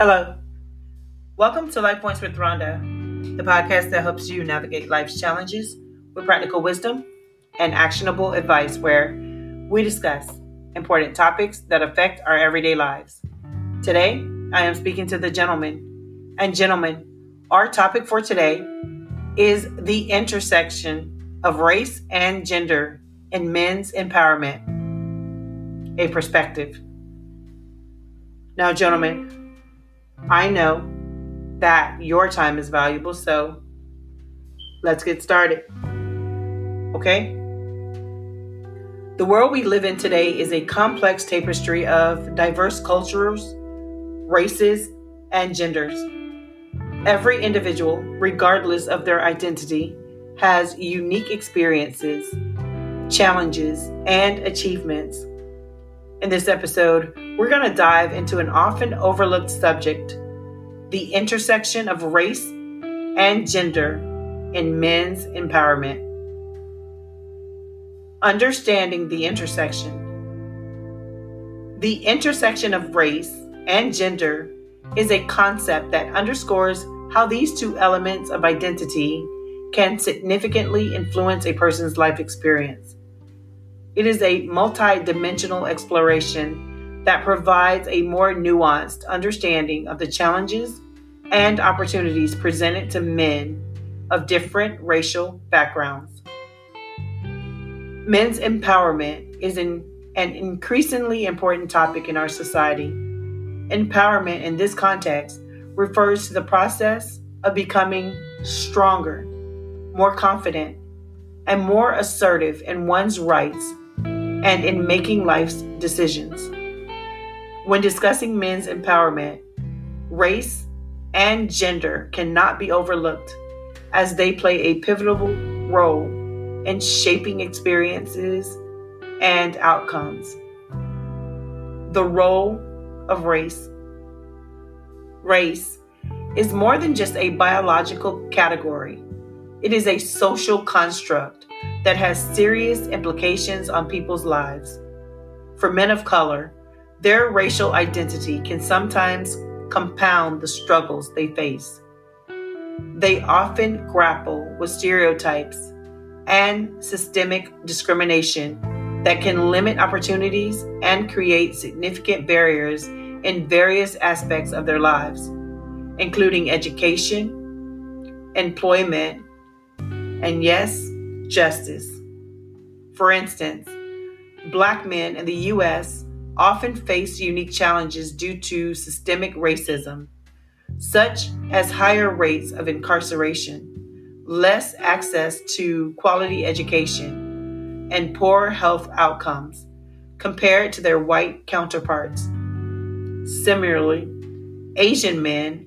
Hello. Welcome to Life Points with Rhonda, the podcast that helps you navigate life's challenges with practical wisdom and actionable advice, where we discuss important topics that affect our everyday lives. Today, I am speaking to the gentleman. And gentlemen, our topic for today is the intersection of race and gender in men's empowerment, a perspective. Now, gentlemen, I know that your time is valuable, so let's get started, okay? The world we live in today is a complex tapestry of diverse cultures, races, and genders. Every individual, regardless of their identity, has unique experiences, challenges, and achievements. In this episode, we're going to dive into an often overlooked subject, the intersection of race and gender in men's empowerment. Understanding the intersection. The intersection of race and gender is a concept that underscores how these two elements of identity can significantly influence a person's life experience. It is a multi-dimensional exploration that provides a more nuanced understanding of the challenges and opportunities presented to men of different racial backgrounds. Men's empowerment is an increasingly important topic in our society. Empowerment in this context refers to the process of becoming stronger, more confident, and more assertive in one's rights and in making life's decisions. When discussing men's empowerment, race and gender cannot be overlooked, as they play a pivotal role in shaping experiences and outcomes. The role of race. Race is more than just a biological category. It is a social construct that has serious implications on people's lives. For men of color, their racial identity can sometimes compound the struggles they face. They often grapple with stereotypes and systemic discrimination that can limit opportunities and create significant barriers in various aspects of their lives, including education, employment, and yes, justice. For instance, Black men in the U.S. often face unique challenges due to systemic racism, such as higher rates of incarceration, less access to quality education, and poor health outcomes compared to their white counterparts. Similarly, Asian men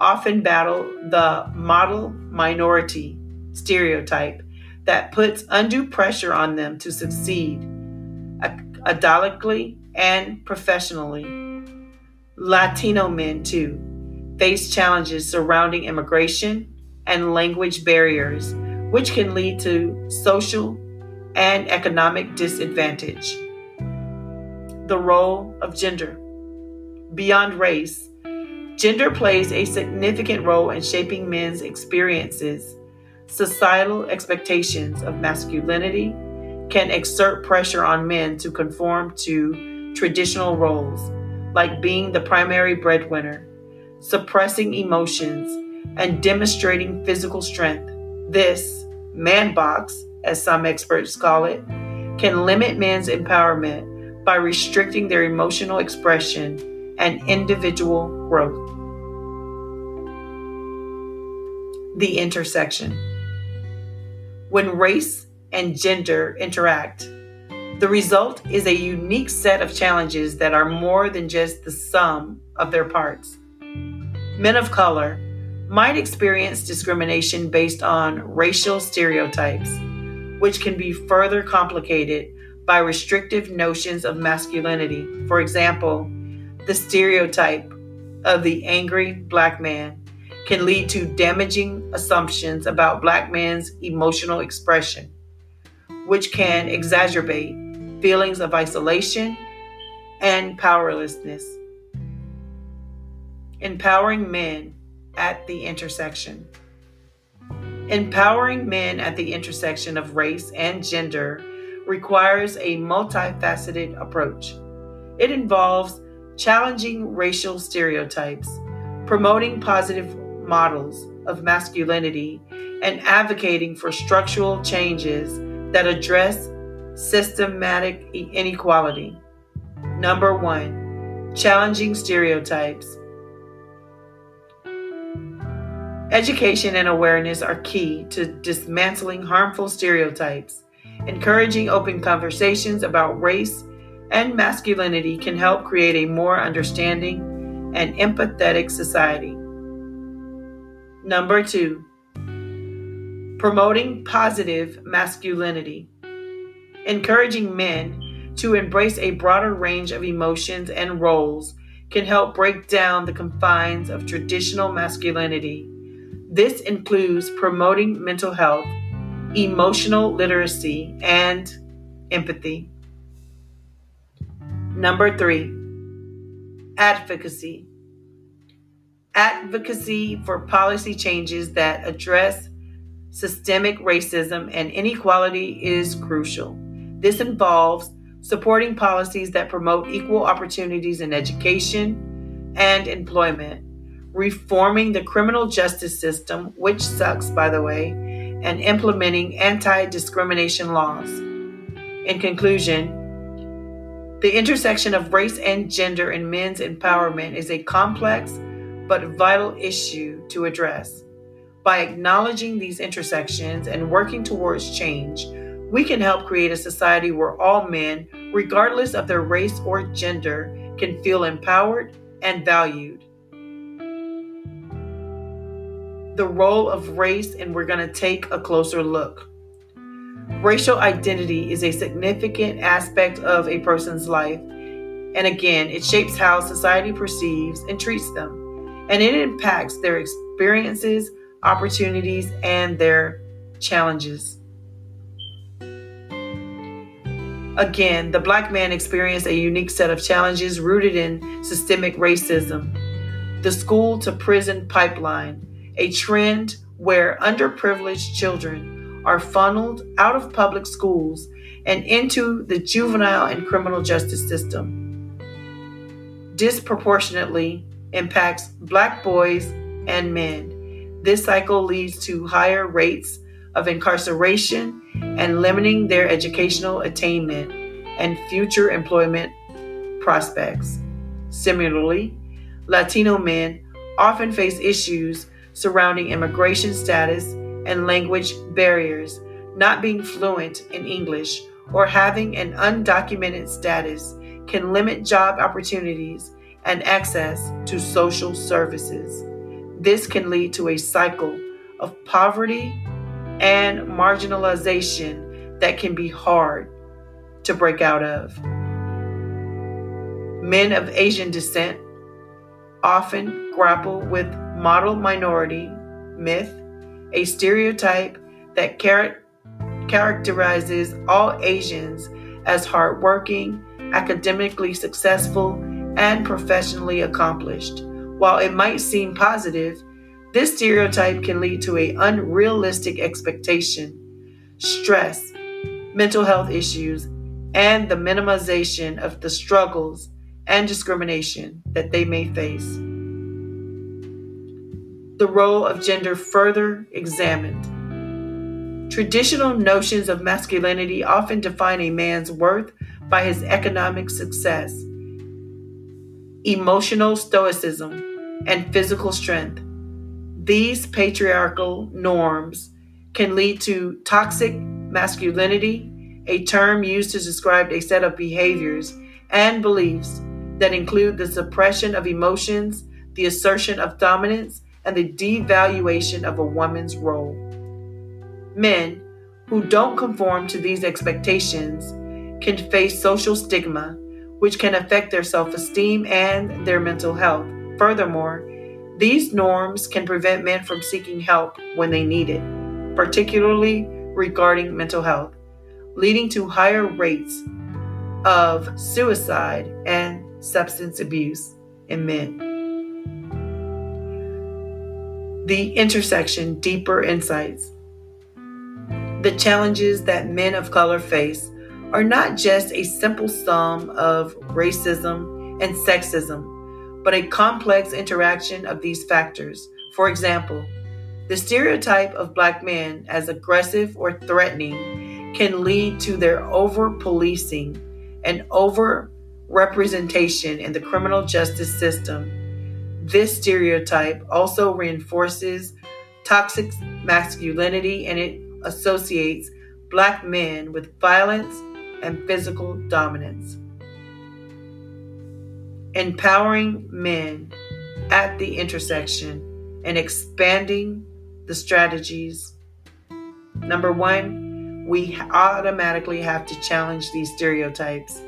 often battle the model minority stereotype that puts undue pressure on them to succeed academically and professionally. Latino men, too, face challenges surrounding immigration and language barriers, which can lead to social and economic disadvantage. The role of gender. Beyond race, gender plays a significant role in shaping men's experiences. Societal expectations of masculinity can exert pressure on men to conform to traditional roles, like being the primary breadwinner, suppressing emotions, and demonstrating physical strength. This man box, as some experts call it, can limit men's empowerment by restricting their emotional expression and individual growth. The intersection. When race and gender interact, the result is a unique set of challenges that are more than just the sum of their parts. Men of color might experience discrimination based on racial stereotypes, which can be further complicated by restrictive notions of masculinity. For example, the stereotype of the angry Black man can lead to damaging assumptions about Black men's emotional expression, which can exacerbate feelings of isolation and powerlessness. Empowering men at the intersection. Empowering men at the intersection of race and gender requires a multifaceted approach. It involves challenging racial stereotypes, promoting positive models of masculinity, and advocating for structural changes that address systematic inequality. Number 1, challenging stereotypes. Education and awareness are key to dismantling harmful stereotypes. Encouraging open conversations about race and masculinity can help create a more understanding and empathetic society. Number 2, promoting positive masculinity. Encouraging men to embrace a broader range of emotions and roles can help break down the confines of traditional masculinity. This includes promoting mental health, emotional literacy, and empathy. Number 3, advocacy. Advocacy for policy changes that address systemic racism and inequality is crucial. This involves supporting policies that promote equal opportunities in education and employment, reforming the criminal justice system, which sucks, by the way, and implementing anti-discrimination laws. In conclusion, the intersection of race and gender and men's empowerment is a complex but vital issue to address. By acknowledging these intersections and working towards change, we can help create a society where all men, regardless of their race or gender, can feel empowered and valued. The role of race, and we're going to take a closer look. Racial identity is a significant aspect of a person's life, and again, it shapes how society perceives and treats them, and it impacts their experiences, opportunities, and their challenges. Again, the Black man experienced a unique set of challenges rooted in systemic racism, the school to prison pipeline, a trend where underprivileged children are funneled out of public schools and into the juvenile and criminal justice system, disproportionately impacts Black boys and men. This cycle leads to higher rates of incarceration and limiting their educational attainment and future employment prospects. Similarly, Latino men often face issues surrounding immigration status and language barriers, not being fluent in English, or having an undocumented status can limit job opportunities and access to social services. This can lead to a cycle of poverty and marginalization that can be hard to break out of. Men of Asian descent often grapple with model minority myth, a stereotype that characterizes all Asians as hardworking, academically successful, and professionally accomplished. While it might seem positive, this stereotype can lead to an unrealistic expectation, stress, mental health issues, and the minimization of the struggles and discrimination that they may face. The role of gender further examined. Traditional notions of masculinity often define a man's worth by his economic success, emotional stoicism, and physical strength. These patriarchal norms can lead to toxic masculinity, a term used to describe a set of behaviors and beliefs that include the suppression of emotions, the assertion of dominance, and the devaluation of a woman's role. Men who don't conform to these expectations can face social stigma, which can affect their self-esteem and their mental health. Furthermore, these norms can prevent men from seeking help when they need it, particularly regarding mental health, leading to higher rates of suicide and substance abuse in men. The intersection, deeper insights. The challenges that men of color face are not just a simple sum of racism and sexism, but a complex interaction of these factors. For example, the stereotype of Black men as aggressive or threatening can lead to their over-policing and over-representation in the criminal justice system. This stereotype also reinforces toxic masculinity, and it associates Black men with violence and physical dominance. Empowering men at the intersection and expanding the strategies. Number one, we automatically have to challenge these stereotypes.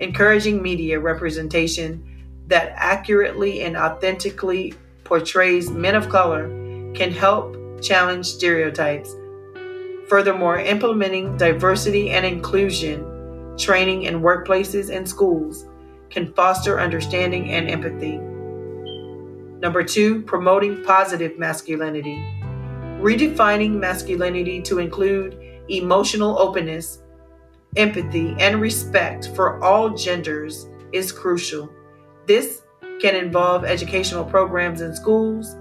Encouraging media representation that accurately and authentically portrays men of color can help challenge stereotypes. Furthermore, implementing diversity and inclusion training in workplaces and schools can foster understanding and empathy. Number two, promoting positive masculinity. Redefining masculinity to include emotional openness, empathy, and respect for all genders is crucial. This can involve educational programs in schools,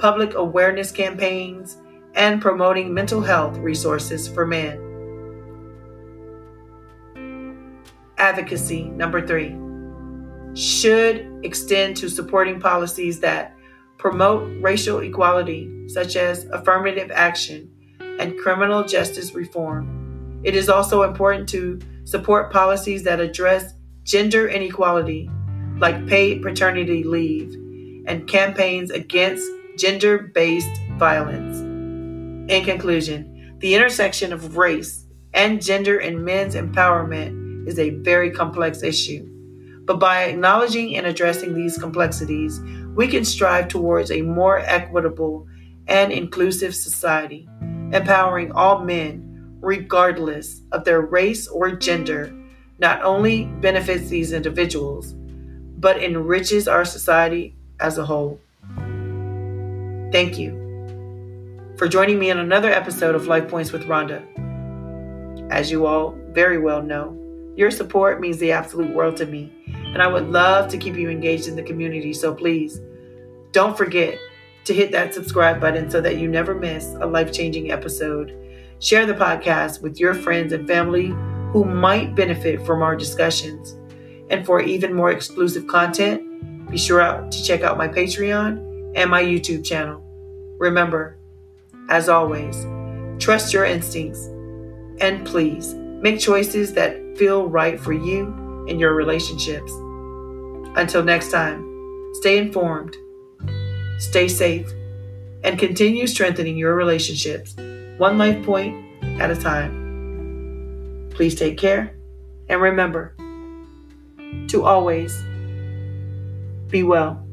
public awareness campaigns, and promoting mental health resources for men. Advocacy, number three, should extend to supporting policies that promote racial equality, such as affirmative action and criminal justice reform. It is also important to support policies that address gender inequality, like paid paternity leave and campaigns against gender-based violence. In conclusion, the intersection of race and gender and men's empowerment is a very complex issue. But by acknowledging and addressing these complexities, we can strive towards a more equitable and inclusive society, empowering all men, regardless of their race or gender. Not only benefits these individuals, but enriches our society as a whole. Thank you for joining me in another episode of Life Points with Rhonda. As you all very well know, your support means the absolute world to me, and I would love to keep you engaged in the community. So please don't forget to hit that subscribe button so that you never miss a life-changing episode. Share the podcast with your friends and family who might benefit from our discussions. And for even more exclusive content, be sure to check out my Patreon and my YouTube channel. Remember, as always, trust your instincts, and please make choices that feel right for you and your relationships. Until next time, stay informed, stay safe, and continue strengthening your relationships, one life point at a time. Please take care, and remember to always be well.